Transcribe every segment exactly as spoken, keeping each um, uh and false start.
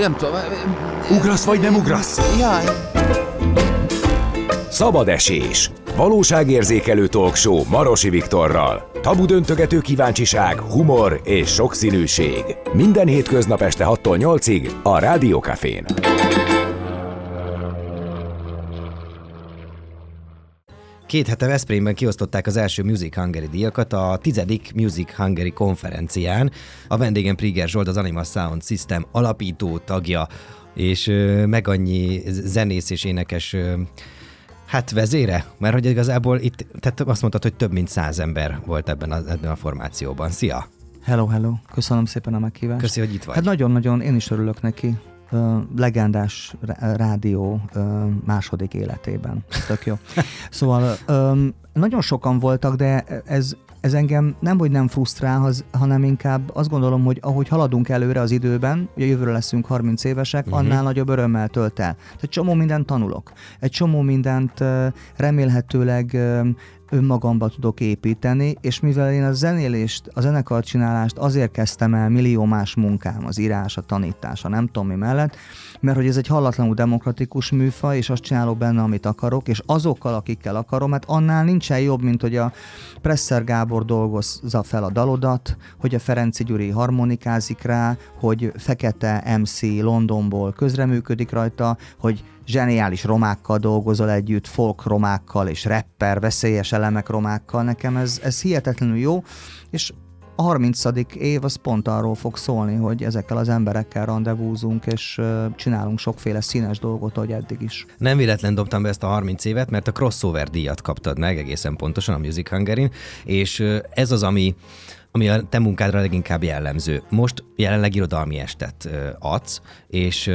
Nem tudom. Ugrasz vagy nem ugrasz? Jaj. Szabad esés. Valóságérzékelő talkshow Marosi Viktorral. Tabu döntögető kíváncsiság, humor és sokszínűség. Minden hétköznap este hattól nyolcig a Rádió Cafén. Két hete Veszprémben kiosztották az első Music Hungary díjakat a tizedik Music Hungary konferencián. A vendégem Priger Zsolt, az Anima Sound System alapító tagja, és meg annyi zenész és énekes hát vezére, mert hogy igazából itt, tehát azt mondtad, hogy több mint száz ember volt ebben a, ebben a formációban. Szia! Hello, hello! Köszönöm szépen a meghívást. Köszi, hogy itt vagy. Hát nagyon-nagyon, én is örülök neki. Uh, legendás rádió uh, második életében. Tök jó. Szóval um, nagyon sokan voltak, de ez, ez engem nem, hogy nem frusztrál, hanem inkább azt gondolom, hogy ahogy haladunk előre az időben, ugye jövőre leszünk harminc évesek, uh-huh. annál nagyobb örömmel tölt el. Egy csomó mindent tanulok. Egy csomó mindent uh, remélhetőleg uh, önmagamba tudok építeni, és mivel én a zenélést, a zenekarcsinálást azért kezdtem el millió más munkám, az írás, a tanítás, a nem tudom mi mellett, mert hogy ez egy hallatlanul demokratikus műfaj, és azt csinálok benne, amit akarok, és azokkal, akikkel akarom, hát annál nincsen jobb, mint hogy a Presser Gábor dolgozza fel a dalodat, hogy a Ferenci Gyuri harmonikázik rá, hogy Fekete em cé Londonból közreműködik rajta, hogy zseniális romákkal dolgozol együtt, folk romákkal és rapper, veszélyes elemek romákkal. Nekem ez, ez hihetetlenül jó, és a harmincadik év az pont arról fog szólni, hogy ezekkel az emberekkel randevúzunk, és csinálunk sokféle színes dolgot, ahogy eddig is. Nem véletlen dobtam be ezt a harminc évet, mert a crossover díjat kaptad meg egészen pontosan a Music Hungaryn, és ez az, ami ami a te munkádra leginkább jellemző. Most jelenleg irodalmi estet adsz, és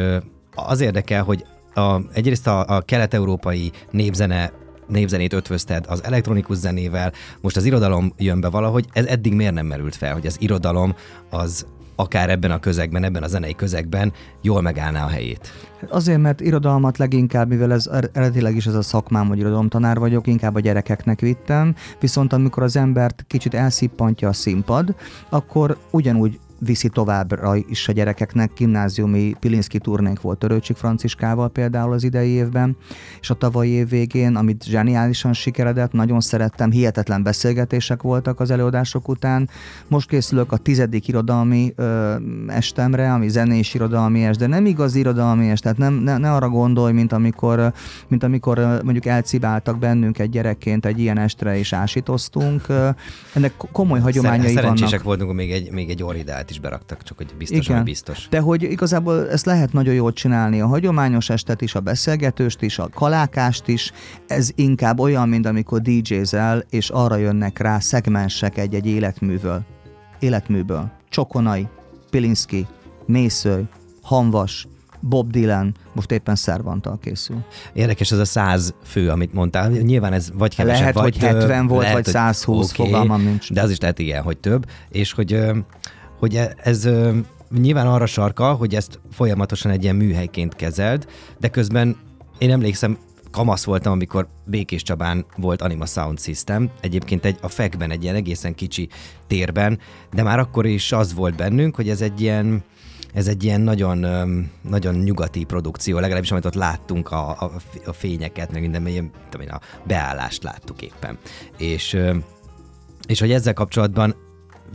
az érdekel, hogy A, egyrészt a, a kelet-európai népzene, népzenét ötvözted az elektronikus zenével, most az irodalom jön be valahogy, ez eddig miért nem merült fel, hogy az irodalom az akár ebben a közegben, ebben a zenei közegben jól megállná a helyét? Azért, mert irodalmat leginkább, mivel ez eredetileg is ez a szakmám, hogy irodalomtanár vagyok, inkább a gyerekeknek vittem, viszont amikor az embert kicsit elszippantja a színpad, akkor ugyanúgy viszi továbbra is a gyerekeknek. Gimnáziumi Pilinszky turnénk volt Törőcsik Franciskával például az idei évben, és a tavalyi év végén, amit zseniálisan sikeredett, nagyon szerettem, hihetetlen beszélgetések voltak az előadások után. Most készülök a tizedik irodalmi ö, estemre, ami zenés irodalmi est, de nem igaz irodalmi est, tehát nem, ne, ne arra gondolj, mint amikor, mint amikor mondjuk elcibáltak bennünk egy gyerekként egy ilyen estre, és ásítoztunk. Ennek komoly hagyományai Szer- vannak. Szerencsések voltunk, még egy, még egy orridát is beraktak, csak hogy biztos, hogy biztos. De hogy igazából ezt lehet nagyon jól csinálni, a hagyományos estet is, a beszélgetőst is, a kalákást is, ez inkább olyan, mint amikor dé jézel, és arra jönnek rá szegmensek egy-egy életműből. Életműből. Csokonai, Pilinszky, Mészöly, Hamvas, Bob Dylan, most éppen Szervantal készül. Érdekes ez a száz fő, amit mondtál. Nyilván ez vagy kevesebb, lehet, vagy hogy hetven volt, lehet, vagy százhúsz, okay, fogalmam nincs. De az is lehet, igen, hogy több, és hogy hogy ez ö, nyilván arra sarkal, hogy ezt folyamatosan egy ilyen műhelyként kezeld, de közben én emlékszem, kamasz voltam, amikor Békés Csabán volt Anima Sound System, egyébként egy, a Fekben, egy ilyen egészen kicsi térben, de már akkor is az volt bennünk, hogy ez egy ilyen, ez egy ilyen nagyon, ö, nagyon nyugati produkció, legalábbis amit ott láttunk, a, a, a fényeket, meg minden, ilyen, tudom én, a beállást láttuk éppen. És, ö, és hogy ezzel kapcsolatban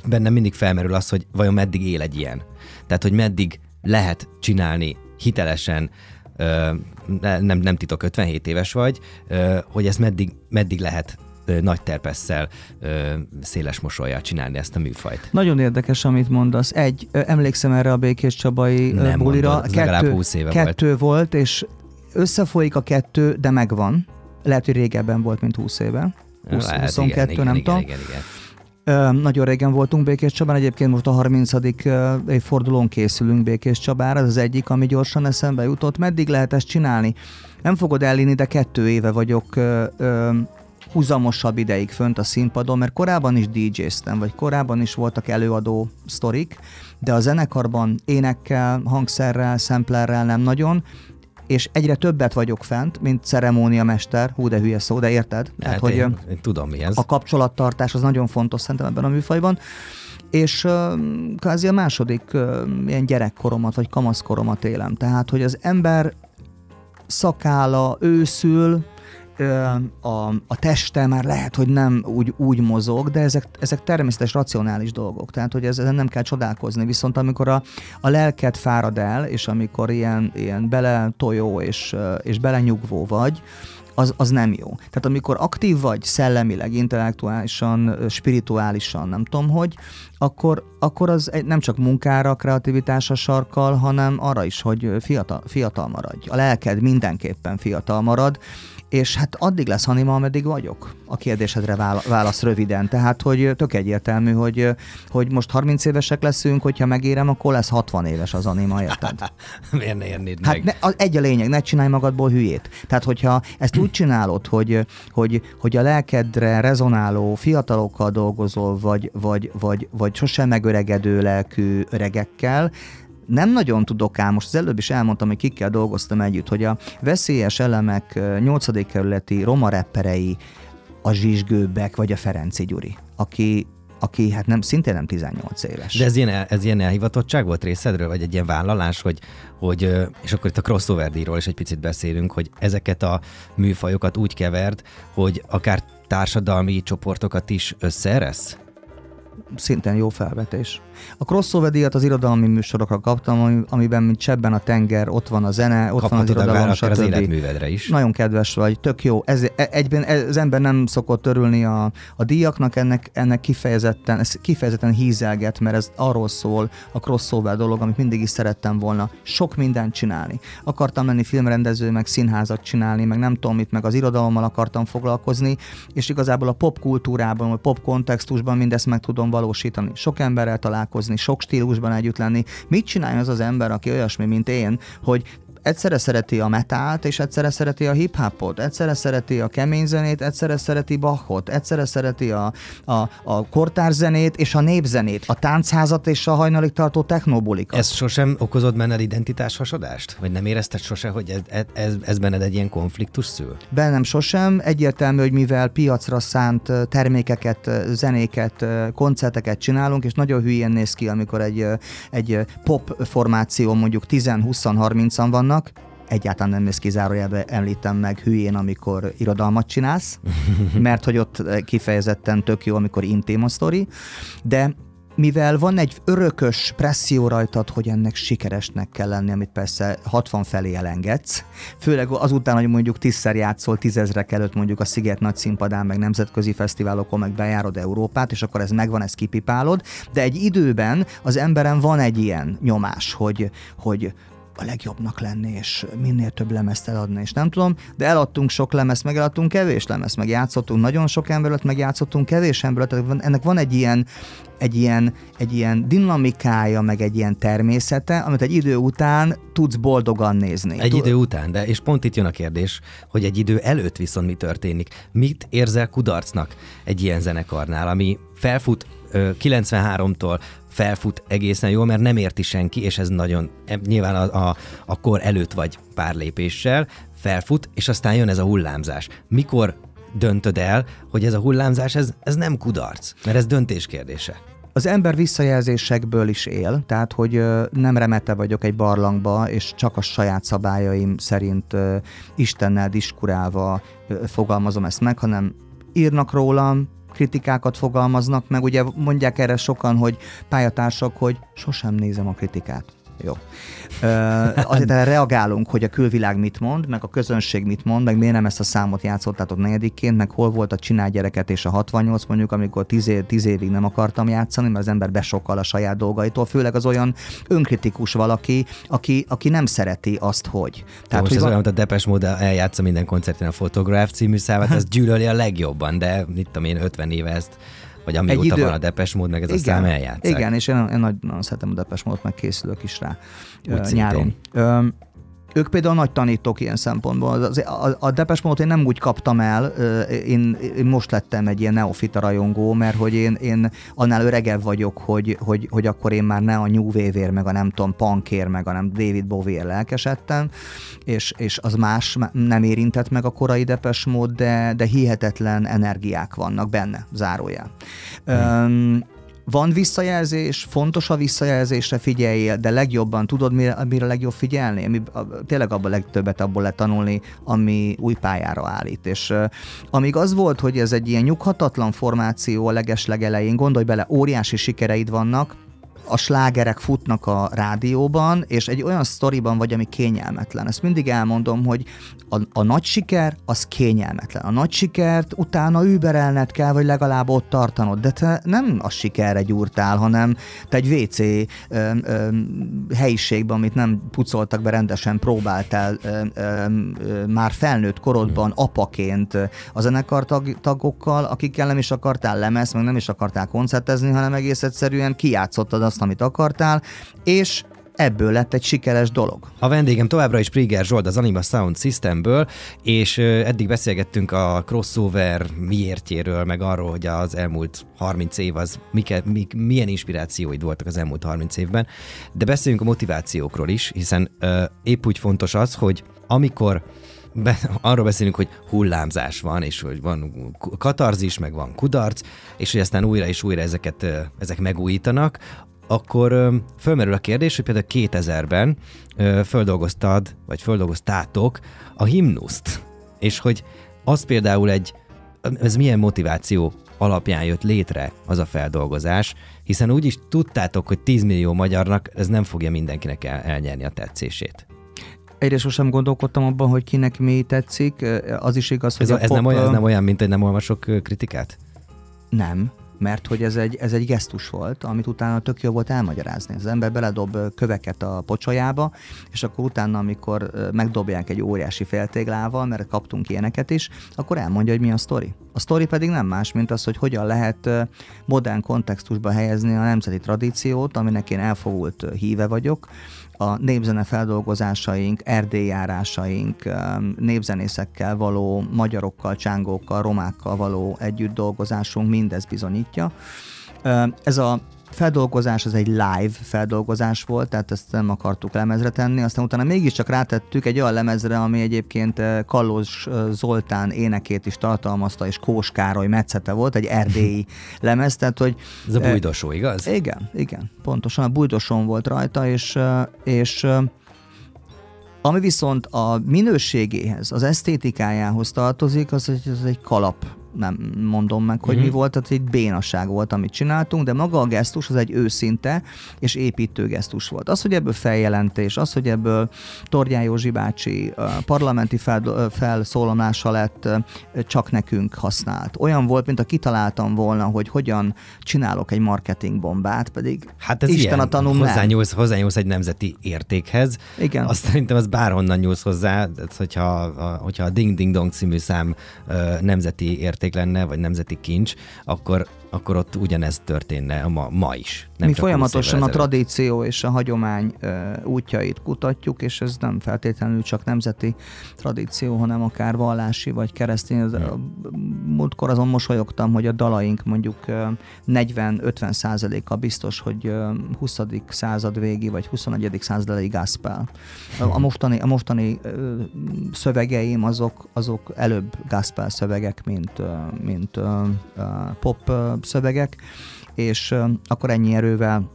bennem mindig felmerül az, hogy vajon meddig él egy ilyen. Tehát, hogy meddig lehet csinálni hitelesen, ö, nem, nem titok, ötvenhét éves vagy, ö, hogy ezt meddig, meddig lehet ö, nagy terpesszel, ö, széles mosollyal csinálni ezt a műfajt. Nagyon érdekes, amit mondasz. Egy, ö, emlékszem erre a Békés Csabai nem bulira. Mondod, kettő, legalább húsz éve kettő volt. volt, és összefolyik a kettő, de megvan. Lehet, hogy régebben volt, mint húsz éve. húsz, huszonkettő, nem tudom. Nagyon régen voltunk Békés Csabán, egyébként most a harmincadik évfordulón készülünk Békés Csabára, ez az egyik, ami gyorsan eszembe jutott. Meddig lehet ezt csinálni? Nem fogod elhinni, de kettő éve vagyok ö, ö, húzamosabb ideig fönt a színpadon, mert korábban is dé jéztem, vagy korábban is voltak előadó sztorik, de a zenekarban énekkel, hangszerrel, szemplerrel nem nagyon, és egyre többet vagyok fent, mint ceremóniamester, hú de hülye szó, de érted? Hát, hát hogy én, én tudom, mi ez. A kapcsolattartás az nagyon fontos szerintem ebben a műfajban, és kvázi a második ilyen gyerekkoromat, vagy kamaszkoromat élem. Tehát, hogy az ember szakálla őszül, A, a teste már lehet, hogy nem úgy, úgy mozog, de ezek, ezek természetes, racionális dolgok. Tehát, hogy ezen nem kell csodálkozni. Viszont amikor a, a lelked fárad el, és amikor ilyen, ilyen bele tojó és, és belenyugvó vagy, az, az nem jó. Tehát amikor aktív vagy szellemileg, intellektuálisan, spirituálisan, nem tudom hogy, akkor, akkor az nem csak munkára, kreativitásra sarkal, hanem arra is, hogy fiatal, fiatal maradj. A lelked mindenképpen fiatal marad, és hát addig lesz anima, ameddig vagyok. A kérdésedre válasz röviden. Tehát, hogy tök egyértelmű, hogy, hogy most harminc évesek leszünk, hogyha megérem, akkor lesz hatvan éves az anima, érted? Miért ne érnéd meg? Hát ne, egy a lényeg, ne csinálj magadból hülyét. Tehát, hogyha ezt úgy csinálod, hogy, hogy, hogy a lelkedre rezonáló, fiatalokkal dolgozol, vagy, vagy, vagy, vagy sosem megöregedő lelkű öregekkel, nem nagyon tudok ám, most az előbb is elmondtam, hogy kikkel dolgoztam együtt, hogy a veszélyes elemek nyolcadik kerületi roma repperei a Zsizsgőbek vagy a Ferenci Gyuri, aki, aki hát nem, szintén nem tizennyolc éves. De ez ilyen, el, ez ilyen elhivatottság volt részedről, vagy egy ilyen vállalás, hogy, hogy és akkor itt a crossover díjról is egy picit beszélünk, hogy ezeket a műfajokat úgy keverd, hogy akár társadalmi csoportokat is összeeresz? Szintén jó felvetés. A crossover díjat az irodalmi műsorokra kaptam, amiben mint csebben a tenger, ott van a zene, ott van az irodalom, stb. Az életművedre is. Nagyon kedves vagy, tök jó. Ez, egyben az ember nem szokott örülni a, a díjaknak, ennek, ennek kifejezetten, ez kifejezetten hízelget, mert ez arról szól a crossover dolog, amit mindig is szerettem volna. Sok mindent csinálni. Akartam lenni filmrendező, meg színházat csinálni, meg nem tudom mit, meg az irodalommal akartam foglalkozni, és igazából a popkultúrában, vagy popkontextusban mindezt meg tudom valósítani. Sok emberrel találkozni, sok stílusban együtt lenni. Mit csinálja az az ember, aki olyasmi, mint én, hogy egyszerre szereti a metált, és egyszerre szereti a hip-hopot, egyszerre szereti a kemény zenét, egyszerre szereti Bachot, egyszerre szereti a, a, a kortárzenét és a népzenét, a táncházat és a hajnalig tartó technobulikat. Ez sosem okozott benned identitáshasadást? Vagy nem érezted sose, hogy ez, ez, ez, ez benned egy ilyen konfliktus szül? Bennem sosem. Egyértelmű, hogy mivel piacra szánt termékeket, zenéket, koncerteket csinálunk, és nagyon hülyén néz ki, amikor egy, egy pop formáció mondjuk tíz, húsz, harmincan vannak, egyáltalán nem néz ki, zárójelben említem meg hülyén, amikor irodalmat csinálsz, mert hogy ott kifejezetten tök jó, amikor intim a sztori, de mivel van egy örökös presszió rajtad, hogy ennek sikeresnek kell lenni, amit persze hatvan felé elengedsz, főleg azután, hogy mondjuk tízszer játszol tízezrek előtt mondjuk a Sziget nagy színpadán, meg nemzetközi fesztiválokon, meg bejárod Európát, és akkor ez megvan, ezt kipipálod, de egy időben az emberen van egy ilyen nyomás, hogy, hogy a legjobbnak lenni, és minél több lemezt eladni, és nem tudom, de eladtunk sok lemezt, meg eladtunk kevés lemezt, meg játszottunk nagyon sok embert, meg játszottunk kevés embert, ennek van egy ilyen, egy ilyen, egy ilyen dinamikája, meg egy ilyen természete, amit egy idő után tudsz boldogan nézni. Egy idő után, de és pont itt jön a kérdés, hogy egy idő előtt viszont mi történik. Mit érzel kudarcnak egy ilyen zenekarnál, ami felfut kilencvenháromtól felfut egészen jól, mert nem érti senki, és ez nagyon, nyilván a, a, a kor előtt vagy pár lépéssel, felfut, és aztán jön ez a hullámzás. Mikor döntöd el, hogy ez a hullámzás, ez, ez nem kudarc, mert ez döntés kérdése? Az ember visszajelzésekből is él, tehát hogy nem remete vagyok egy barlangba, és csak a saját szabályaim szerint Istennel diskurálva fogalmazom ezt meg, hanem írnak rólam, kritikákat fogalmaznak, meg ugye mondják erre sokan, hogy pályatársak, hogy sosem nézem a kritikát. Jó. Ö, azért erre reagálunk, hogy a külvilág mit mond, meg a közönség mit mond, meg miért nem ezt a számot játszottátok negyedikként, meg hol volt a Csinál gyereket és a hatvannyolc, mondjuk, amikor tíz, év, tíz évig nem akartam játszani, mert az ember besokkal a saját dolgaitól, főleg az olyan önkritikus valaki, aki, aki nem szereti azt, hogy. Tehát, most hogy ez van... olyan, mint a Depeche Mode eljátsza minden koncerten a Photograph című számát, ez gyűlöli a legjobban, de mit tudom én, ötven éve ezt vagy amióta idő... van a Depeche Mode, meg ez igen, a szám eljátszák. Igen, és én, én nagyon, nagyon szeretem a Depeche Mode-t, meg készülök is rá uh, nyáron. Uh, ők például nagy tanítók ilyen szempontból. Az, a, a Depeche Mode-t én nem úgy kaptam el, uh, én, én most lettem egy ilyen neofita rajongó, mert hogy én, én annál öregebb vagyok, hogy, hogy, hogy akkor én már ne a New Wave-ér, meg a nem tudom, punkért, meg a nem David Bowie-ér lelkesedtem, és, és az más nem érintett meg a korai Depeche Mode, de, de hihetetlen energiák vannak benne, zárójel. Hmm. Um, Van visszajelzés, fontos a visszajelzésre figyeljél, de legjobban tudod, mire, mire legjobb figyelni? Ami, a, tényleg abban legtöbbet abból lehet tanulni, ami új pályára állít. És uh, amíg az volt, hogy ez egy ilyen nyughatatlan formáció a legeslegelején, gondolj bele, óriási sikereid vannak, a slágerek futnak a rádióban, és egy olyan sztoriban vagy, ami kényelmetlen. Ezt mindig elmondom, hogy a, a nagy siker, az kényelmetlen. A nagy sikert utána überelned kell, vagy legalább ott tartanod, de te nem a sikerre gyúrtál, hanem te egy vé cé öm, öm, helyiségbe, amit nem pucoltak be rendesen, próbáltál öm, öm, öm, már felnőtt korodban apaként a zenekartagokkal, akikkel nem is akartál lemez, meg nem is akartál koncertezni, hanem egész egyszerűen kijátszottad azt, amit akartál, és ebből lett egy sikeres dolog. A vendégem továbbra is Priger Zsolt az Anima Sound Systemből, és eddig beszélgettünk a crossover miértjéről, meg arról, hogy az elmúlt harminc év az mike, mik, milyen inspirációid voltak az elmúlt harminc évben, de beszéljünk a motivációkról is, hiszen ö, épp úgy fontos az, hogy amikor Be, arról beszélünk, hogy hullámzás van, és hogy van katarzis, meg van kudarc, és hogy aztán újra és újra ezeket, ezek megújítanak, akkor fölmerül a kérdés, hogy például kétezerben földolgoztad, vagy földolgoztátok a himnuszt, és hogy az például egy, ez milyen motiváció alapján jött létre az a feldolgozás, hiszen úgy is tudtátok, hogy tíz millió magyarnak ez nem fogja mindenkinek el, elnyerni a tetszését. Egyrészt sosem gondolkodtam abban, hogy kinek mi tetszik, az is igaz, hogy ez, a ez, pop... nem olyan, ez nem olyan, mint hogy nem olvasok kritikát? Nem, mert hogy ez egy, ez egy gesztus volt, amit utána tök jó volt elmagyarázni. Az ember beledob köveket a pocsolyába, és akkor utána, amikor megdobják egy óriási féltéglával, mert kaptunk ilyeneket is, akkor elmondja, hogy mi a sztori. A sztori pedig nem más, mint az, hogy hogyan lehet modern kontextusba helyezni a nemzeti tradíciót, aminek én elfogult híve vagyok, a népzene feldolgozásaink, erdélyjárásaink, népzenészekkel való, magyarokkal, csángókkal, romákkal való együtt dolgozásunk, mindez bizonyítja. Ez a feldolgozás, az egy live feldolgozás volt, tehát ezt nem akartuk lemezre tenni, aztán utána mégiscsak rátettük egy olyan lemezre, ami egyébként Kallós Zoltán énekét is tartalmazta, és Kós Károly metszete volt, egy erdélyi lemez, tehát hogy... Ez a Bújdosó, igaz? Igen, igen, pontosan, a Bújdosón volt rajta, és... és ami viszont a minőségéhez, az esztétikájához tartozik, az egy, az egy kalap. Nem mondom meg, hogy mm-hmm. mi volt, tehát egy bénasság volt, amit csináltunk, de maga a gesztus az egy őszinte és építő gesztus volt. Az, hogy ebből feljelentés, az, hogy ebből Torgyán Józsi bácsi parlamenti fel, felszólalása lett, csak nekünk használt. Olyan volt, mint a kitaláltam volna, hogy hogyan csinálok egy marketingbombát, pedig hát ez Isten a tanú hozzányúlsz, hozzányúlsz egy nemzeti értékhez. Igen. Azt szerintem az bárhonnan nyúlsz hozzá, hogyha, hogyha a Ding Ding Dong című szám nemzeti érték lenne, vagy nemzeti kincs, akkor, akkor ott ugyanez történne ma, ma is. Nem Mi folyamatosan a tradíció és a hagyomány útjait kutatjuk, és ez nem feltétlenül csak nemzeti tradíció, hanem akár vallási, vagy keresztény. Múltkor azon mosolyogtam, hogy a dalaink mondjuk negyven-ötven százaléka biztos, hogy huszadik század végi, vagy huszonegyedik századai gospel. A mostani, a mostani szövegeim azok, azok előbb gospel szövegek, mint mint uh, uh, pop uh, szövegek, és uh, akkor ennyi erővel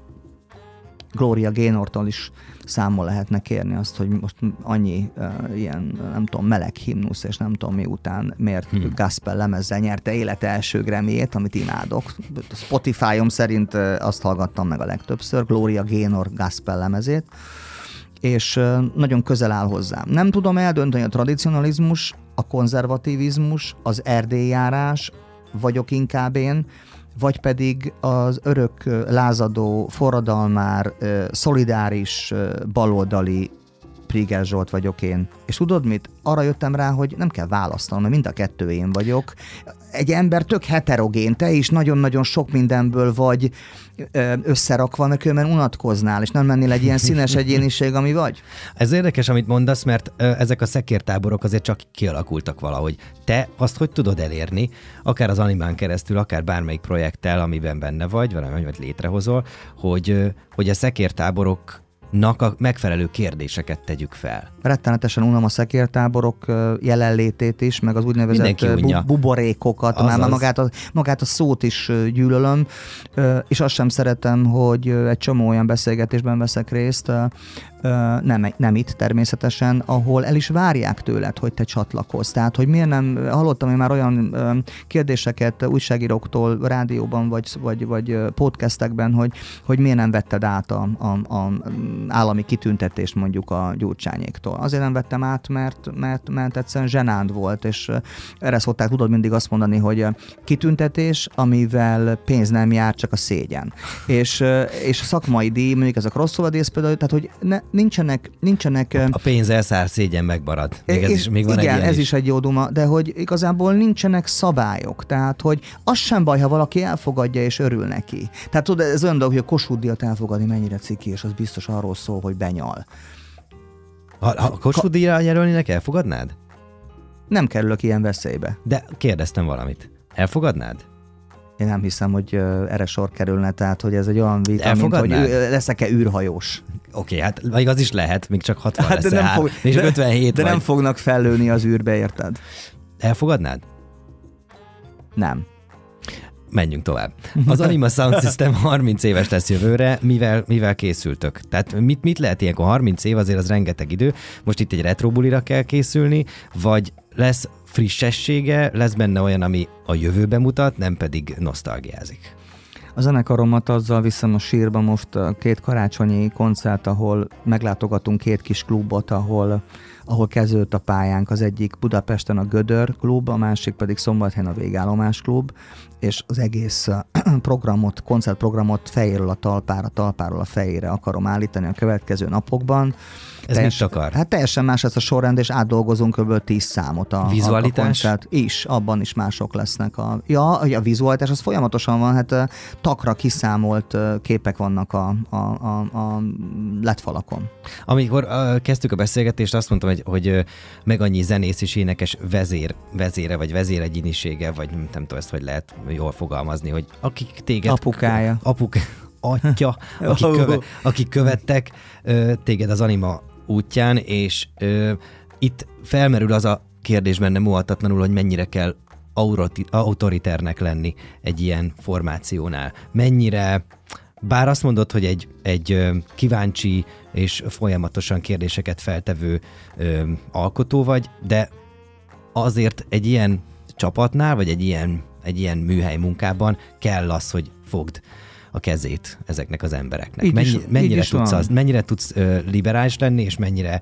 Gloria Gaynortól is számon lehetne kérni azt, hogy most annyi uh, ilyen, nem tudom, meleg himnusz, és nem tudom mi után, miért hmm. gospel lemezzel nyerte élete első Grammy-jét, amit imádok. Spotify-om szerint uh, azt hallgattam meg a legtöbbször, Gloria Gaynor gospel lemezét, és uh, nagyon közel áll hozzám. Nem tudom eldönteni a tradicionalizmus, a konzervativizmus, az erdélyjárás, vagyok inkább én, vagy pedig az örök lázadó, forradalmár, szolidáris, baloldali Priger Zsolt vagyok én. És tudod mit? Arra jöttem rá, hogy nem kell választanom, mert mind a kettő én vagyok. Egy ember tök heterogén, te is nagyon-nagyon sok mindenből vagy összerakva, mert különben unatkoznál, és nem lennél egy ilyen színes egyéniség, ami vagy. Ez érdekes, amit mondasz, mert ezek a szekértáborok azért csak kialakultak valahogy. Te azt hogy tudod elérni, akár az Animán keresztül, akár bármelyik projekttel, amiben benne vagy, valami, amit létrehozol, hogy, hogy a szekértáborok nak a megfelelő kérdéseket tegyük fel. Rettenetesen unom a szekértáborok jelenlétét is, meg az úgynevezett bu- buborékokat, azaz. Már magát a, magát a szót is gyűlölöm, és azt sem szeretem, hogy egy csomó olyan beszélgetésben veszek részt, nem, nem itt természetesen, ahol el is várják tőled, hogy te csatlakozz. Tehát, hogy miért nem, hallottam én már olyan kérdéseket újságíróktól rádióban, vagy, vagy, vagy podcastekben, hogy, hogy miért nem vetted át a, a, a állami kitüntetést mondjuk a Gyurcsányéktól. Azért nem vettem át, mert, mert, mert egyszerűen zsenánd volt, és erre szokták tudod mindig azt mondani, hogy kitüntetés, amivel pénz nem jár, csak a szégyen. és, és a szakmai díj, mondjuk ezek rosszul a dísz például, tehát hogy ne, nincsenek, nincsenek... A pénz elszár, szégyen megmarad. Még ez is, még van igen, egy ez is. is egy jó duma, de hogy igazából nincsenek szabályok, tehát hogy az sem baj, ha valaki elfogadja és örül neki. Tehát tudod, ez olyan dolog, hogy a Kossuth-díjat elfogadni mennyire ciki, és az biztos arról szól, hogy benyal. Ha, ha Kossuth-díjra jelölnének, elfogadnád? Nem kerülök ilyen veszélybe. De kérdeztem valamit. Elfogadnád? Én nem hiszem, hogy erre sor kerülne, tehát hogy ez egy olyan vita, mint hogy leszek-e űrhajós. Oké, okay, hát vagy az is lehet, még csak hatvan hát lesz, de nem hát, fog, és de, ötvenhét de nem fognak fellőni az űrbe, érted? Elfogadnád? Nem. Menjünk tovább. Az Anima Sound System harminc éves lesz jövőre, mivel, mivel készültök? Tehát mit, mit lehet ilyenkor? harminc év azért az rengeteg idő. Most itt egy retrobulira kell készülni, vagy lesz frissessége, lesz benne olyan, ami a jövőbe mutat, nem pedig nosztalgiázik. A zenekaromat azzal viszem a sírba most két karácsonyi koncert, ahol meglátogatunk két kis klubot, ahol, ahol kezdődött a pályánk. Az egyik Budapesten a Gödör klub, a másik pedig Szombathelyen a Végállomás klub, és az egész programot, koncertprogramot fejéről a talpára, talpáról a fejére akarom állítani a következő napokban. Ez Teljes, mit akar? Hát teljesen más ez a sorrend, és átdolgozunk kb. tíz számot a, vizualitás? A koncert. Is, abban is mások lesznek. A, ja, a vizualitás az folyamatosan van, hát takra kiszámolt képek vannak a, a, a, a ledfalakon. Amikor kezdtük a beszélgetést, azt mondtam, hogy, hogy meg annyi zenész és énekes vezér, vezére, vagy vezéregyénisége, vagy nem tudom ezt, hogy lehet jól fogalmazni, hogy akik téged... Apukája. Apuk, atya, akik, követ, akik követtek téged az Anima útján, és ö, itt felmerül az a kérdés benne óhatatlanul, hogy mennyire kell auroti, autoriternek lenni egy ilyen formációnál. Mennyire, bár azt mondod, hogy egy, egy kíváncsi és folyamatosan kérdéseket feltevő ö, alkotó vagy, de azért egy ilyen csapatnál, vagy egy ilyen, egy ilyen műhely munkában kell az, hogy fogd a kezét ezeknek az embereknek. Így Mennyi, is, mennyire, így tudsz az, mennyire tudsz ö, liberális lenni, és mennyire,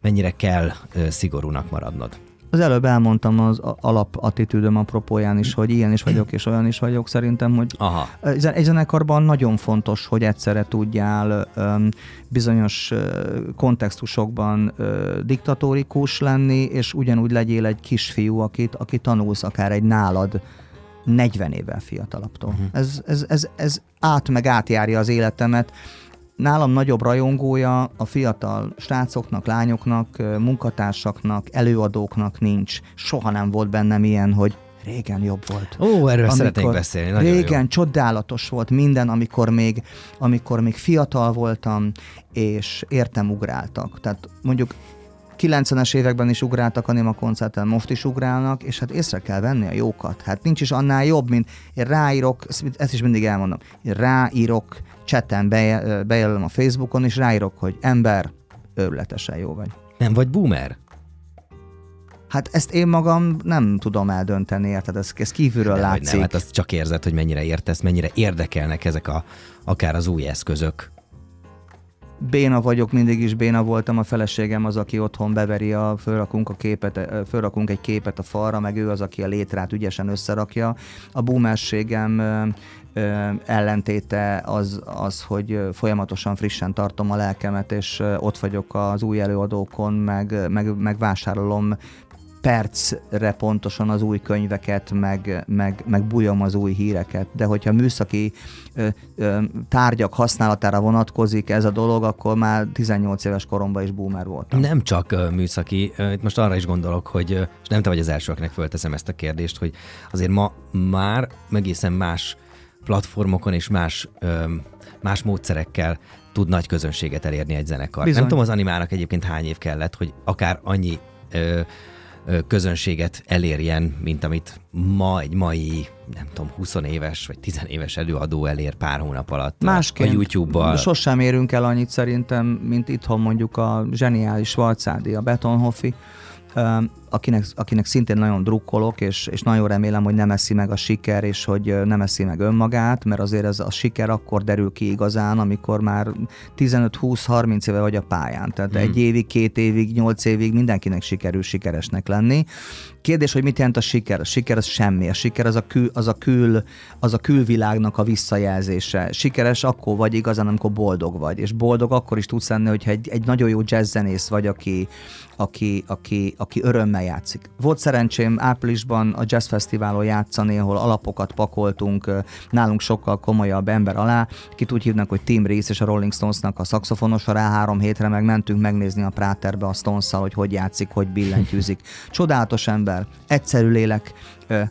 mennyire kell ö, szigorúnak maradnod? Az előbb elmondtam az alapattitűdöm apropóján is, hogy ilyen is vagyok, és olyan is vagyok. Szerintem, hogy Aha. egy zenekarban nagyon fontos, hogy egyszerre tudjál öm, bizonyos öm, kontextusokban öm, diktatórikus lenni, és ugyanúgy legyél egy kisfiú, akit, aki tanulsz akár egy nálad negyven évvel fiatalabbtól. Uh-huh. Ez, ez, ez, ez át meg átjárja az életemet. Nálam nagyobb rajongója a fiatal srácoknak, lányoknak, munkatársaknak, előadóknak nincs. Soha nem volt bennem ilyen, hogy régen jobb volt. Ó, erről szeretnénk beszélni. Nagyon régen jó. Csodálatos volt minden, amikor még, amikor még fiatal voltam, és értem ugráltak. Tehát mondjuk kilencvenes években is ugráltak a Anima koncerten, most is ugrálnak, és hát észre kell venni a jókat. Hát nincs is annál jobb, mint én ráírok, ezt is mindig elmondom, én ráírok, chatten bejel, bejelölöm a Facebookon, és ráírok, hogy ember, őrületesen jó vagy. Nem vagy boomer? Hát ezt én magam nem tudom eldönteni, érted? Ez, ez kívülről de látszik. Nem, hát azt csak érzed, hogy mennyire értesz, mennyire érdekelnek ezek a, akár az új eszközök. Béna vagyok, mindig is béna voltam, a feleségem az, aki otthon beveri, a, fölrakunk, a képet, fölrakunk egy képet a falra, meg ő az, aki a létrát ügyesen összerakja. A boomerségem ö, ö, ellentéte az, az, hogy folyamatosan frissen tartom a lelkemet, és ott vagyok az új előadókon, meg, meg, meg vásárolom percre pontosan az új könyveket, meg, meg, meg bújom az új híreket. De hogyha műszaki ö, ö, tárgyak használatára vonatkozik ez a dolog, akkor már tizennyolc éves koromban is boomer voltam. Nem csak ö, műszaki, ö, itt most arra is gondolok, hogy, ö, és nem te vagy az első, akinek fölteszem ezt a kérdést, hogy azért ma már egészen más platformokon és más, ö, más módszerekkel tud nagy közönséget elérni egy zenekar. Bizony. Nem tudom, az Animának egyébként hány év kellett, hogy akár annyi ö, ö, közönséget elérjen, mint amit ma egy mai, nem tudom, húsz éves vagy tíz éves előadó elér pár hónap alatt. Másként, a YouTube-bal. Sosem érünk el annyit szerintem, mint itthon mondjuk a zseniális Schwarzádi, a Betonhoffi, akinek, akinek szintén nagyon drukkolok, és, és nagyon remélem, hogy nem eszi meg a siker, és hogy nem eszi meg önmagát, mert azért ez a siker akkor derül ki igazán, amikor már tizenöt-húsz-harminc éve vagy a pályán. Tehát hmm. egy évig, két évig, nyolc évig mindenkinek sikerül sikeresnek lenni. Kérdés, hogy mit jelent a siker? A siker az semmi. A siker az a, kül, az a, kül, az a külvilágnak a visszajelzése. Sikeres akkor vagy igazán, amikor boldog vagy. És boldog akkor is tudsz lenni, hogyha egy, egy nagyon jó jazzzenész vagy, aki, aki, aki, aki örömmel játszik. Volt szerencsém áprilisban a Jazz Fesztiválon játszani, ahol alapokat pakoltunk, nálunk sokkal komolyabb ember alá, kit úgy hívnak, hogy Tim Rees és a Rolling Stonesnak a szaxofonosa, rá három hétre meg mentünk megnézni a Práterbe a Stonessal, hogy hogy játszik, hogy billentyűzik. Csodálatos ember, egyszerű lélek,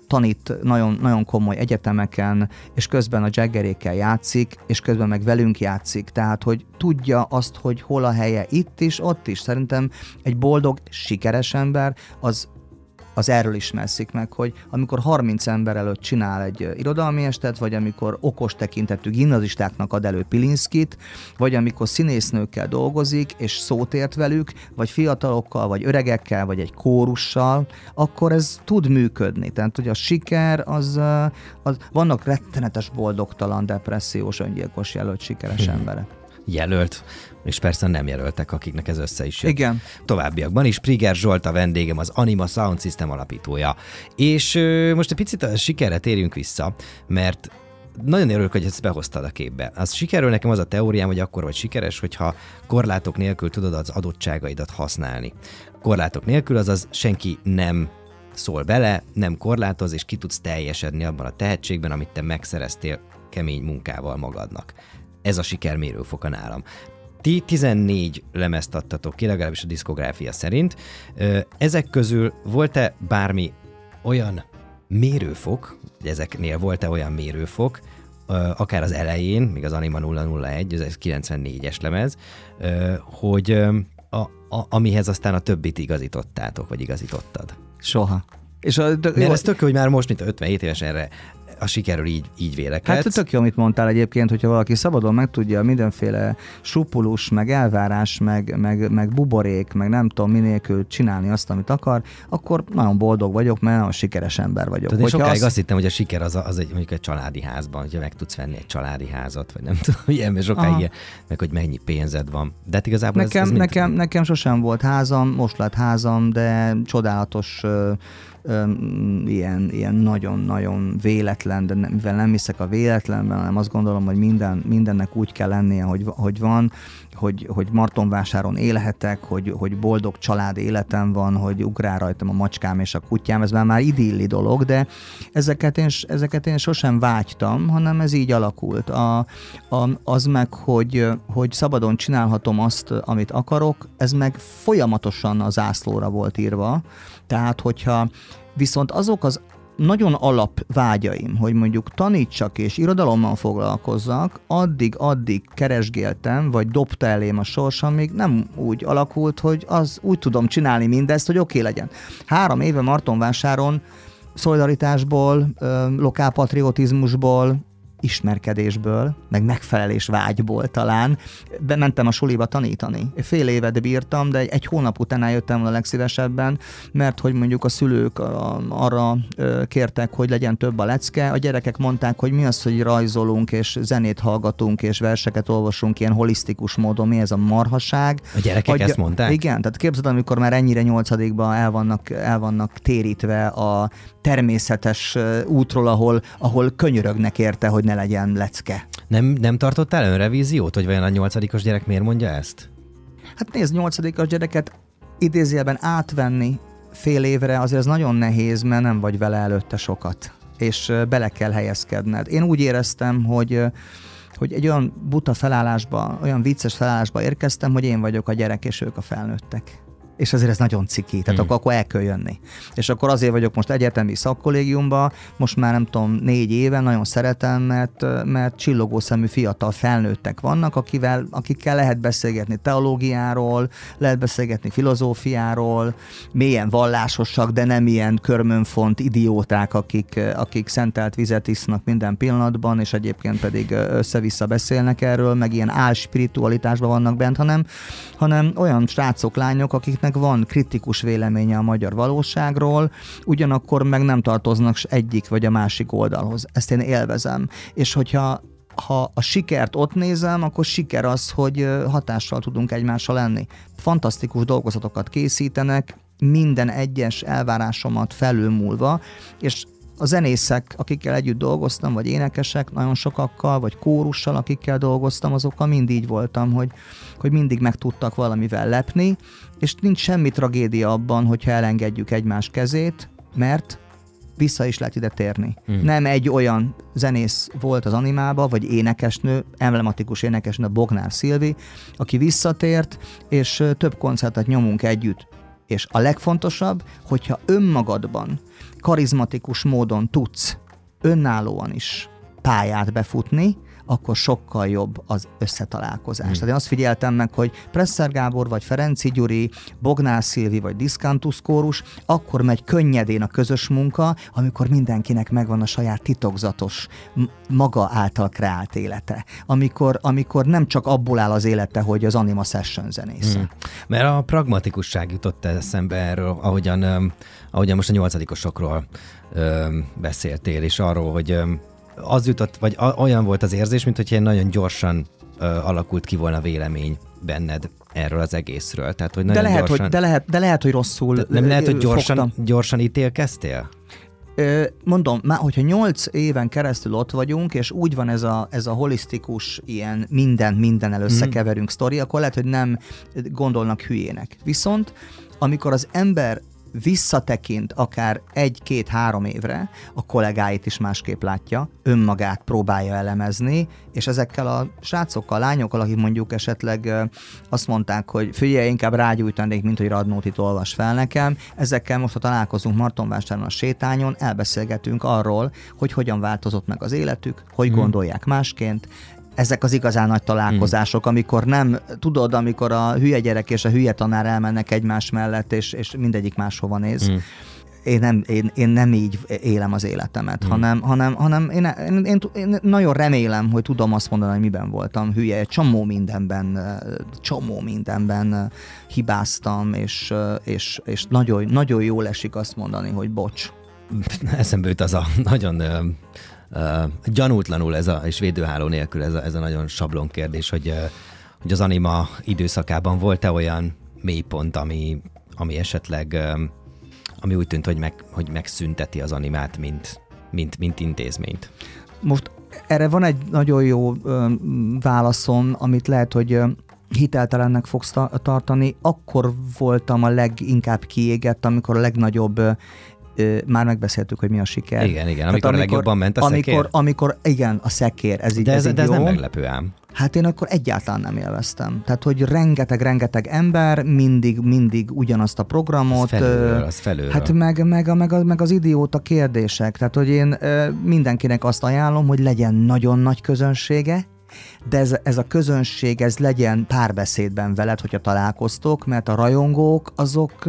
tanít nagyon, nagyon komoly egyetemeken, és közben a jaggerékkel játszik, és közben meg velünk játszik. Tehát, hogy tudja azt, hogy hol a helye itt is, ott is. Szerintem egy boldog, sikeres ember az, az erről ismerszik meg, hogy amikor harminc ember előtt csinál egy irodalmi estet, vagy amikor okos tekintetű gimnazistáknak ad elő Pilinszkit, vagy amikor színésznőkkel dolgozik, és szót ért velük, vagy fiatalokkal, vagy öregekkel, vagy egy kórussal, akkor ez tud működni. Tehát ugye a siker, az, az vannak rettenetes boldogtalan, depressziós, öngyilkos jelölt sikeres emberek. Jelölt, és persze nem jelöltek, akiknek ez össze is jött. Igen. Továbbiakban is Priger Zsolt a vendégem, az Anima Sound System alapítója. És ö, most egy picit a sikerre térjünk vissza, mert nagyon örülök, hogy ezt behoztad a képbe. Az sikerről nekem az a teóriám, hogy akkor vagy sikeres, hogyha korlátok nélkül tudod az adottságaidat használni. Korlátok nélkül, azaz senki nem szól bele, nem korlátoz, és ki tudsz teljesedni abban a tehetségben, amit te megszereztél kemény munkával magadnak. Ez a siker mérőfoka nálam. Ti tizennégy lemezt adtatok ki, legalábbis a diszkográfia szerint. Ezek közül volt-e bármi olyan mérőfok, ezeknél volt-e olyan mérőfok, akár az elején, még az Anima nulla nulla egy, ez kilencvennégyes lemez, hogy a, a, amihez aztán a többit igazítottátok, vagy igazítottad? Soha. És a, de, mert ez tök, hogy már most, mint ötvenhét éves erre, a sikerről így, így vélekedsz. Hát tök jó, amit mondtál egyébként, hogyha valaki szabadon megtudja mindenféle supulus, meg elvárás, meg, meg, meg buborék, meg nem tudom minélkül csinálni azt, amit akar, akkor nagyon boldog vagyok, mert nagyon sikeres ember vagyok. Tehát én sokáig azt... azt hittem, hogy a siker az, az egy, mondjuk egy családi házban, hogyha meg tudsz venni egy családi házat, vagy nem tudom, ilyen, mert sokáig ilyen, meg hogy mennyi pénzed van. De hát igazából nekem, ez, ez nekem, mind... nekem sosem volt házam, most lett házam, de csodálatos Öm, ilyen, ilyen nagyon-nagyon véletlen, de nem, mivel nem hiszek a véletlenben, hanem azt gondolom, hogy minden, mindennek úgy kell lennie, hogy, hogy van, hogy, hogy Martonvásáron élhetek, hogy, hogy boldog család életem van, hogy ugrál rajtam a macskám és a kutyám, ez már már idilli dolog, de ezeket én, ezeket én sosem vágytam, hanem ez így alakult. A, a, az meg, hogy, hogy szabadon csinálhatom azt, amit akarok, ez meg folyamatosan a zászlóra volt írva, tehát hogyha viszont azok az nagyon alap vágyaim, hogy mondjuk tanítsak és irodalommal foglalkozzak, addig-addig keresgéltem, vagy dobta elém a sorsom, még nem úgy alakult, hogy az úgy tudom csinálni mindezt, hogy oké legyen. Három éve Martonvásáron szolidaritásból, lokálpatriotizmusból, ismerkedésből, meg megfelelés vágyból talán, bementem a suliba tanítani. Fél évet bírtam, de egy hónap után eljöttem volna legszívesebben, mert hogy mondjuk a szülők arra kértek, hogy legyen több a lecke, a gyerekek mondták, hogy mi az, hogy rajzolunk, és zenét hallgatunk, és verseket olvasunk ilyen holisztikus módon, mi ez a marhaság. A gyerekek a, ezt mondták? Igen, tehát képzeld, amikor már ennyire nyolcadikban el vannak, el vannak térítve a természetes útról, ahol, ahol könyörögnek érte, hogy ne legyen lecke. Nem, nem tartottál önrevíziót, hogy vajon a nyolcadikos gyerek miért mondja ezt? Hát nézd, nyolcadikos gyereket idézőjelben átvenni fél évre, azért ez nagyon nehéz, mert nem vagy vele előtte sokat, és bele kell helyezkedned. Én úgy éreztem, hogy hogy egy olyan buta felállásba, olyan vicces felállásba érkeztem, hogy én vagyok a gyerek, és ők a felnőttek. és azért ez nagyon ciki, tehát mm. akkor, akkor el kell jönni. És akkor azért vagyok most egyetemi szakkollégiumban, most már nem tudom, négy éve, nagyon szeretem, mert, mert csillogó szemű fiatal felnőttek vannak, akivel, akikkel lehet beszélgetni teológiáról, lehet beszélgetni filozófiáról, mélyen vallásosak, de nem ilyen körmönfont idióták, akik, akik szentelt vizet isznak minden pillanatban, és egyébként pedig össze-vissza beszélnek erről, meg ilyen álspiritualitásban vannak bent, hanem, hanem olyan srácok, lányok, akiknek van kritikus véleménye a magyar valóságról, ugyanakkor meg nem tartoznak egyik vagy a másik oldalhoz. Ezt én élvezem. És hogyha ha a sikert ott nézem, akkor siker az, hogy hatással tudunk egymással lenni. Fantasztikus dolgozatokat készítenek, minden egyes elvárásomat felülmúlva, és a zenészek, akikkel együtt dolgoztam, vagy énekesek, nagyon sokakkal, vagy kórussal, akikkel dolgoztam, azokkal mind így voltam, hogy, hogy mindig meg tudtak valamivel lepni, és nincs semmi tragédia abban, hogyha elengedjük egymás kezét, mert vissza is lehet ide térni. Hmm. Nem egy olyan zenész volt az Animában, vagy énekesnő, emblematikus énekesnő, Bognár Szilvi, aki visszatért, és több koncertet nyomunk együtt. És a legfontosabb, hogyha önmagadban karizmatikus módon tudsz önállóan is pályát befutni, akkor sokkal jobb az összetalálkozás. Hmm. Tehát én azt figyeltem meg, hogy Presser Gábor, vagy Ferenczy Gyuri, Bognár Szilvi, vagy Diszkántusz kórus, akkor megy könnyedén a közös munka, amikor mindenkinek megvan a saját titokzatos, maga által kreált élete. Amikor, amikor nem csak abból áll az élete, hogy az Anima Session zenésze. Hmm. Mert a pragmatikusság jutott eszembe erről, ahogyan, ahogyan most a nyolcadikosokról beszéltél, és arról, hogy az jutott, vagy olyan volt az érzés, mint hogyha nagyon gyorsan ö, alakult ki volna vélemény benned erről az egészről. Tehát, hogy de, lehet, gyorsan... hogy, de, lehet, de lehet, hogy rosszul fogtam. Nem lehet, hogy gyorsan, gyorsan ítélkeztél? Mondom, már hogyha nyolc éven keresztül ott vagyunk, és úgy van ez a, ez a holisztikus, ilyen mindent mindennel összekeverünk mm. sztori, akkor lehet, hogy nem gondolnak hülyének. Viszont amikor az ember visszatekint akár egy-két-három évre, a kollégáit is másképp látja, önmagát próbálja elemezni, és ezekkel a srácokkal, lányokkal, akik mondjuk esetleg azt mondták, hogy figyelj, inkább rágyújtanék, mint hogy Radnótit olvas fel nekem, ezekkel most, ha találkozunk Martonvásáron a sétányon, elbeszélgetünk arról, hogy hogyan változott meg az életük, hogy hmm. gondolják másként. Ezek az igazán nagy találkozások, amikor nem, tudod, amikor a hülye gyerek és a hülye tanár elmennek egymás mellett, és, és mindegyik máshova néz. Mm. Én, nem, én, én nem így élem az életemet, mm. hanem, hanem, hanem én, én, én, én nagyon remélem, hogy tudom azt mondani, hogy miben voltam hülye. Egy csomó mindenben, csomó mindenben hibáztam, és, és, és nagyon, nagyon jól esik azt mondani, hogy bocs. Eszembe jut az a nagyon... Uh, gyanútlanul ez a, és védőháló nélkül ez a, ez a nagyon sablon kérdés, hogy, uh, hogy az Anima időszakában volt-e olyan mélypont, ami, ami esetleg, um, ami úgy tűnt, hogy, meg, hogy megszünteti az Animát, mint, mint, mint intézményt? Most erre van egy nagyon jó ö, válaszom, amit lehet, hogy ö, hiteltelennek fogsz ta- tartani. Akkor voltam a leginkább kiégett, amikor a legnagyobb ö, már megbeszéltük, hogy mi a siker. Igen, igen, amikor, amikor a legjobban ment a amikor, szekér. Amikor, igen, a szekér, ez így, de ez, ez, így de ez jó. Nem meglepő ám. Hát én akkor egyáltalán nem élveztem. Tehát, hogy rengeteg-rengeteg ember, mindig, mindig ugyanazt a programot. Az felülről, az felülről. Hát meg, meg, meg, meg az idióta kérdések. Tehát, hogy én mindenkinek azt ajánlom, hogy legyen nagyon nagy közönsége, de ez, ez a közönség, ez legyen párbeszédben veled, hogyha találkoztok, mert a rajongók azok...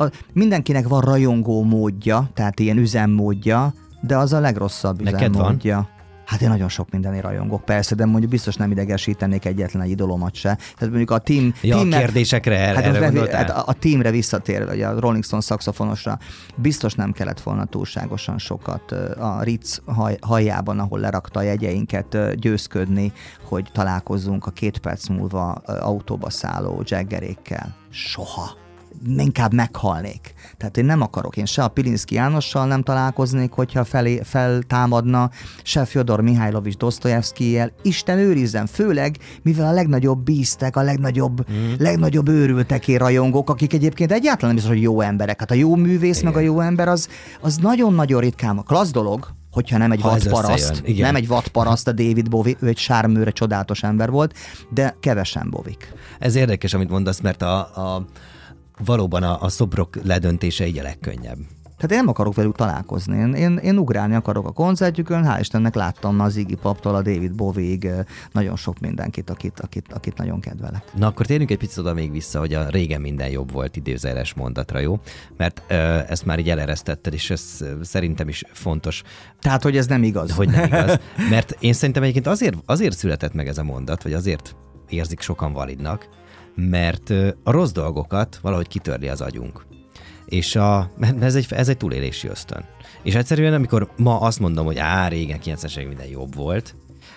A, mindenkinek van rajongó módja, tehát ilyen üzemmódja, de az a legrosszabb üzemmódja. Van? Hát én nagyon sok mindenért rajongok, persze, de mondjuk biztos nem idegesítenék egyetlen egy idolomat se. Tehát mondjuk a team... Ja, team a kérdésekre el, hát erre gondoltál? Hát a, a teamre visszatérve, ugye a Rolling Stone szaxofonosra, biztos nem kellett volna túlságosan sokat a Ritz haj, hajjában, ahol lerakta a jegyeinket, győzködni, hogy találkozzunk a két perc múlva autóba szálló Jaggerékkel. Soha. Inkább meghalnék. Tehát én nem akarok, én se a Pilinszky Jánossal nem találkoznék, hogyha felé, feltámadna, se Fjodor Mihajlovics Dosztojevszkijjel. Isten őrizzen, főleg, mivel a legnagyobb bíztek, a legnagyobb, mm. legnagyobb őrülteké rajongók, akik egyébként egyáltalán biztos, hogy jó emberek. Hát a jó művész, igen, meg a jó ember, az, az nagyon-nagyon ritkán a klassz dolog, hogyha nem egy vadparaszt, nem egy vadparaszt a David Bowie, ő egy sármőre csodálatos ember volt, de kevesen Bowie-k. Ez érdekes, amit mondasz, mert a, a... valóban a, a szobrok ledöntése így a legkönnyebb. Tehát én nem akarok velük találkozni. Én, én, én ugrálni akarok a koncertjükön, hál' Istennek láttam az Iggy Poptól a David Bowie-ig nagyon sok mindenkit, akit, akit, akit nagyon kedvelek. Na akkor térjünk egy picit oda még vissza, hogy a régen minden jobb volt idézőjeles mondatra, jó? Mert ö, ezt már így eleresztetted, és ez szerintem is fontos. Tehát, hogy ez nem igaz. Hogy nem igaz. Mert én szerintem egyébként azért, azért született meg ez a mondat, vagy azért érzik sokan validnak, mert a rossz dolgokat valahogy kitörli az agyunk. És a, ez, egy, ez egy túlélési ösztön. És egyszerűen, amikor ma azt mondom, hogy á, régen kilencvenes években minden jobb volt,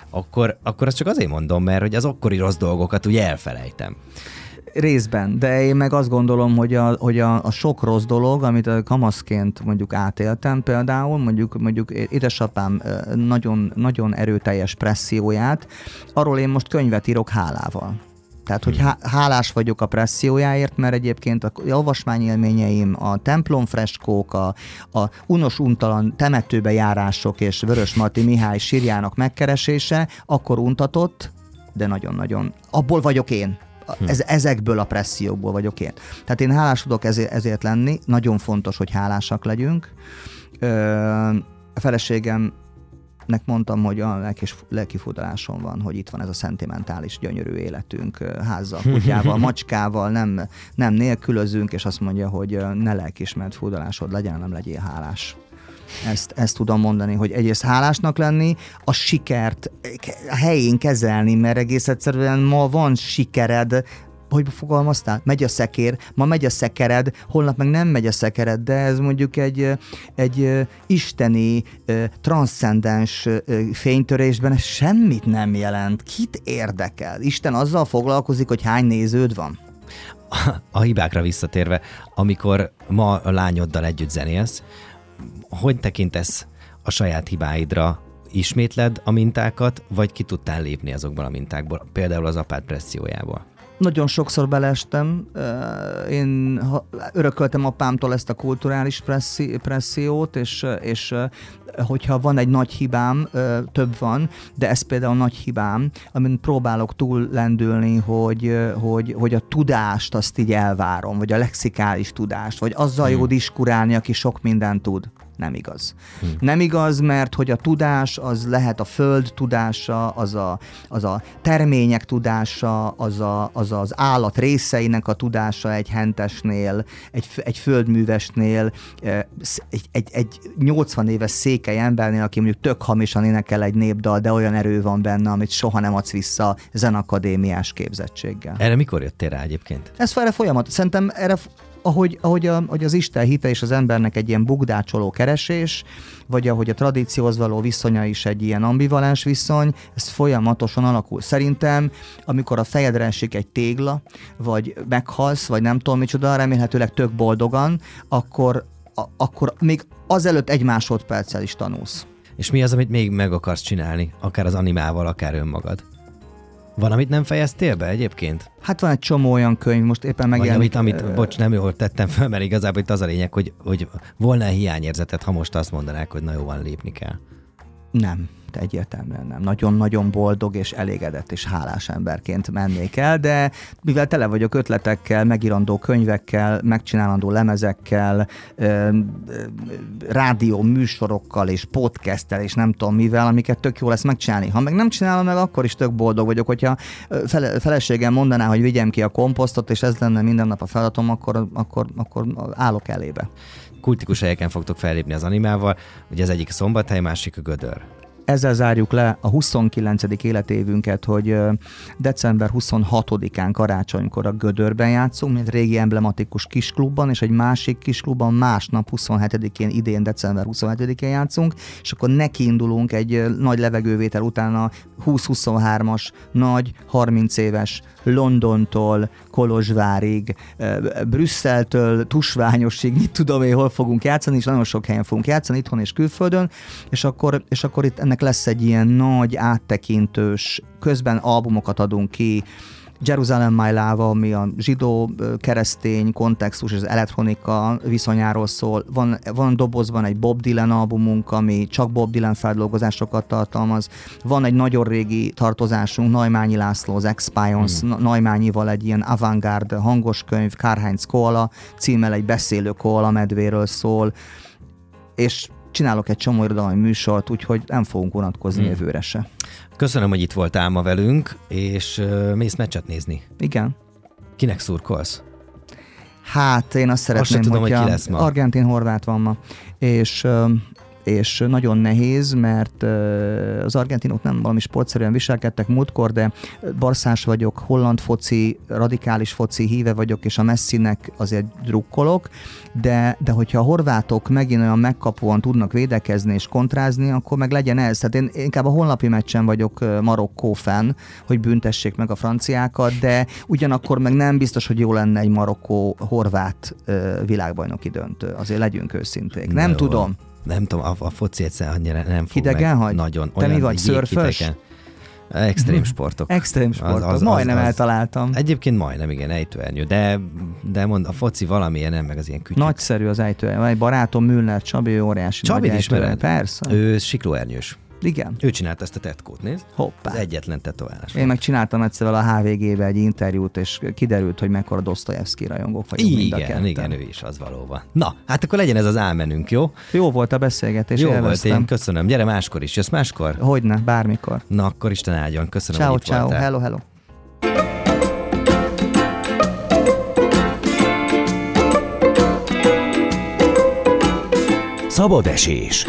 akkor, akkor azt csak azért mondom, mert hogy az akkori rossz dolgokat úgy elfelejtem. Részben, de én meg azt gondolom, hogy a, hogy a, a sok rossz dolog, amit kamaszként mondjuk átéltem például, mondjuk, mondjuk édesapám nagyon, nagyon erőteljes presszióját, arról én most könyvet írok hálával. Tehát, hogy hálás vagyok a pressziójáért, mert egyébként a olvasmányélményeim, a templomfreskók, a, a unos-untalan temetőbe járások és Vörösmarty Mihály sírjának megkeresése akkor untatott, de nagyon-nagyon. Abból vagyok én. Ez, ezekből a pressziókból vagyok én. Tehát én hálás tudok ezért, ezért lenni. Nagyon fontos, hogy hálásak legyünk. A feleségem Nek mondtam, hogy a lelkis, lelkifudalásom van, hogy itt van ez a szentimentális, gyönyörű életünk házzal, kutyával, macskával, nem, nem nélkülözünk, és azt mondja, hogy ne lelkismert fudalásod legyen, nem legyél hálás. Ezt, ezt tudom mondani, hogy egyrészt hálásnak lenni, a sikert a helyén kezelni, mert egész egyszerűen ma van sikered, hogy fogalmaztál? Megy a szekér, ma megy a szekered, holnap meg nem megy a szekered, de ez mondjuk egy, egy isteni, transzcendens fénytörésben semmit nem jelent. Kit érdekel? Isten azzal foglalkozik, hogy hány néződ van? A, a hibákra visszatérve, amikor ma a lányoddal együtt zenélsz, hogy tekintesz a saját hibáidra? Ismétled a mintákat, vagy ki tudtál lépni azokból a mintákból, például az apád pressziójából? Nagyon sokszor beleestem, én örököltem apámtól ezt a kulturális pressziót, és, és hogyha van egy nagy hibám, több van, de ez például nagy hibám, amin próbálok túl lendülni, hogy, hogy, hogy a tudást azt így elvárom, vagy a lexikális tudást, vagy azzal hmm. jó diskurálni, aki sok mindent tud. Nem igaz. Hmm. Nem igaz, mert hogy a tudás az lehet a föld tudása, az a, az a termények tudása, az, a, az az állat részeinek a tudása egy hentesnél, egy, egy földművesnél, egy, egy, egy nyolcvan éves székely embernél, aki mondjuk tök hamisan énekel egy népdal, de olyan erő van benne, amit soha nem adsz vissza zenakadémiás képzettséggel. Erre mikor jöttél rá egyébként? Ez erre folyamat. Szerintem erre... Ahogy, ahogy, a, ahogy az Isten hite és az embernek egy ilyen bugdácsoló keresés, vagy ahogy a tradícióhoz való viszonya is egy ilyen ambivalens viszony, ez folyamatosan alakul. Szerintem, amikor a fejedre esik egy tégla, vagy meghalsz, vagy nem tudom micsoda, remélhetőleg tök boldogan, akkor, a, akkor még azelőtt egy másodperccel is tanulsz. És mi az, amit még meg akarsz csinálni? Akár az animával, akár önmagad? Van, amit nem fejeztél be egyébként? Hát van egy csomó olyan könyv, most éppen megjelent. Amit, amit, bocs, nem jól tettem fel, mert igazából itt az a lényeg, hogy, hogy volna hiányérzetet, ha most azt mondanák, hogy na jó, van, lépni kell. Nem, egyértelműen nem. Nagyon-nagyon boldog és elégedett és hálás emberként mennék el, de mivel tele vagyok ötletekkel, megírandó könyvekkel, megcsinálandó lemezekkel, rádió műsorokkal és podcasttel és nem tudom mivel, amiket tök jó lesz megcsinálni. Ha meg nem csinálom meg, akkor is tök boldog vagyok. Hogyha fele, feleségem mondaná, hogy vigyem ki a komposztot, és ez lenne minden nap a feladatom, akkor, akkor, akkor állok elébe. Kultikus helyeken fogtok fellépni az animával, ugye az egyik Szombathely, másik a Gödör. Ezzel zárjuk le a huszonkilencedik életévünket, hogy december huszonhatodikán karácsonykor a Gödörben játszunk, mint régi emblematikus kisklubban, és egy másik kisklubban másnap huszonhetedikén, idén december huszonhetedikén játszunk, és akkor nekiindulunk egy nagy levegővétel után a húsz-huszonhármas, nagy, harminc éves Londontól Kolozsvárig, Brüsszeltől Tusványosig, mit tudom én, hol fogunk játszani, és nagyon sok helyen fogunk játszani, itthon és külföldön, és akkor, és akkor itt ennek lesz egy ilyen nagy áttekintős, közben albumokat adunk ki, Jeruzsálem My Love, ami a zsidó-keresztény kontextus és az elektronika viszonyáról szól. Van, van dobozban egy Bob Dylan albumunk, ami csak Bob Dylan feldolgozásokat tartalmaz. Van egy nagyon régi tartozásunk, Naimányi László, az Expions, hmm. Naimányival egy ilyen avantgárd hangos könyv, Karl-Heinz Koala címmel, egy beszélő koala medvéről szól, és csinálok egy csomó irodalmi műsort, úgyhogy nem fogunk unatkozni hmm. jövőre se. Köszönöm, hogy itt voltál ma velünk, és uh, mész meccset nézni. Igen. Kinek szurkolsz? Hát én azt szeretném, azt tudom, hogy ki lesz ma. Argentin-Horvát van ma, és... Uh, és nagyon nehéz, mert az argentinok nem valami sportszerűen viselkedtek múltkor, de barszás vagyok, holland foci, radikális foci híve vagyok, és a Messinek azért drukkolok, de, de hogyha a horvátok megint olyan megkapóan tudnak védekezni és kontrázni, akkor meg legyen ez. Tehát én inkább a holnapi meccsen vagyok Marokkó fan, hogy büntessék meg a franciákat, de ugyanakkor meg nem biztos, hogy jó lenne egy Marokkó-horvát világbajnoki döntő. Azért legyünk őszinték. Nem jó. tudom. Nem tudom, a, a foci egyszerűen annyira nem fog Hidegen meg. Nagyon. Te olyan, mi vagy, szörfös? Extrém sportok. Extrém sportok. Az, az, majdnem az, eltaláltam. Egyébként majdnem, igen, ejtőernyő. De, de mond, a foci valamilyen, nem meg az ilyen kütyük. Nagyszerű az ejtőernyő. Egy barátom, Müller Csabi, óriási Csabi nagy ejtőernyő. Persze. Ő siklóernyős. Igen. Ő csinálta ezt a tetkót, nézd? Hoppá. Az egyetlen tetoválás. Én meg csináltam egyszerűen a há vé gé-be egy interjút, és kiderült, hogy mekkora Dosztojevszki rajongók vagyunk mind a ketten. Igen, ő is az valóban. Na, hát akkor legyen ez az álmenünk, jó? Jó volt a beszélgetés, jó élveztem. Volt, én köszönöm. Gyere máskor is, jössz máskor? Hogyne, bármikor. Na, akkor Isten áldjon, köszönöm, ciao, hogy itt ciao. Voltál. Hello, hello. Szabadesés.